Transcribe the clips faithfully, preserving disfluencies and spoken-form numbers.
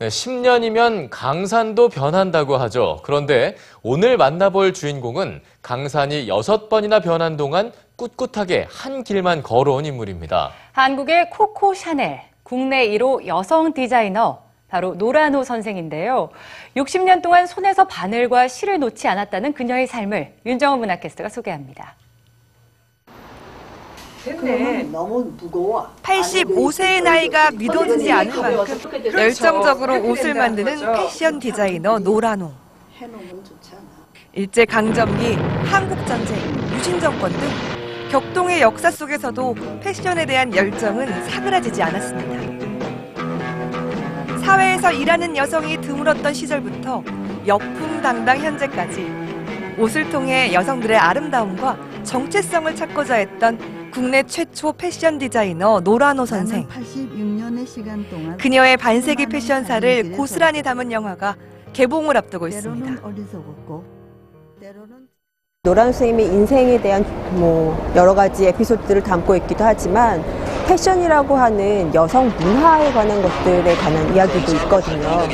네, 십 년이면 강산도 변한다고 하죠. 그런데 오늘 만나볼 주인공은 강산이 여섯 번이나 변한 동안 꿋꿋하게 한 길만 걸어온 인물입니다. 한국의 코코 샤넬, 국내 일 호 여성 디자이너, 바로 노라노 선생인데요. 육십 년 동안 손에서 바늘과 실을 놓지 않았다는 그녀의 삶을 윤정은 문화캐스터가 소개합니다. 너무 무거워. 팔십오 세의 나이가 믿어지지 않을 만큼 열정적으로 옷을 만드는 패션 디자이너 노라노. 일제강점기, 한국전쟁, 유신정권 등 격동의 역사 속에서도 패션에 대한 열정은 사그라지지 않았습니다. 사회에서 일하는 여성이 드물었던 시절부터 역풍당당 현재까지 옷을 통해 여성들의 아름다움과 정체성을 찾고자 했던 국내 최초 패션 디자이너 노라노 선생. 그녀의 반세기 패션사를 고스란히 담은 영화가 개봉을 앞두고 있습니다. 노라노 선생님의 인생에 대한 뭐 여러 가지 에피소드를 담고 있기도 하지만 패션이라고 하는 여성 문화에 관한 것들에 관한 이야기도 있거든요.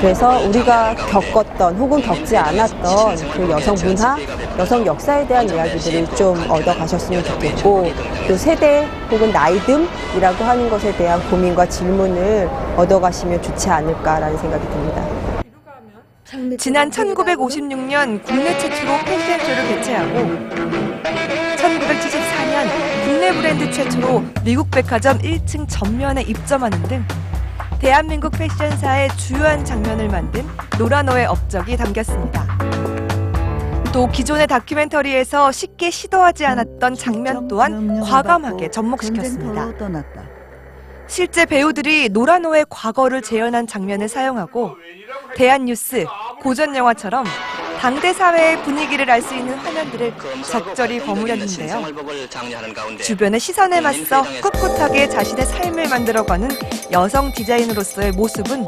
그래서 우리가 겪었던 혹은 겪지 않았던 그 여성 문화, 여성 역사에 대한 이야기들을 좀 얻어가셨으면 좋겠고, 또 세대 혹은 나이듦이라고 하는 것에 대한 고민과 질문을 얻어가시면 좋지 않을까라는 생각이 듭니다. 지난 천구백오십육 년 국내 최초로 패션쇼를 개최하고 천구백칠십사 년 국내 브랜드 최초로 미국 백화점 일 층 전면에 입점하는 등 대한민국 패션사의 주요한 장면을 만든 노라노의 업적이 담겼습니다. 또 기존의 다큐멘터리에서 쉽게 시도하지 않았던 장면 또한 과감하게 접목시켰습니다. 실제 배우들이 노라노의 과거를 재현한 장면을 사용하고 대한뉴스, 고전영화처럼 당대 사회의 분위기를 알 수 있는 화면들을 적절히 버무렸는데요. 주변의 시선에 맞서 꿋꿋하게 자신의 삶을 만들어가는 여성 디자이너로서의 모습은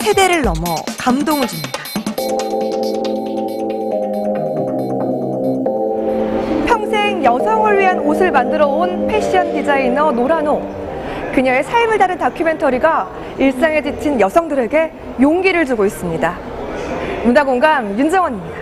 세대를 넘어 감동을 줍니다. 평생 여성을 위한 옷을 만들어 온 패션 디자이너 노라노. 그녀의 삶을 다룬 다큐멘터리가 일상에 지친 여성들에게 용기를 주고 있습니다. 문화공감 윤정원입니다.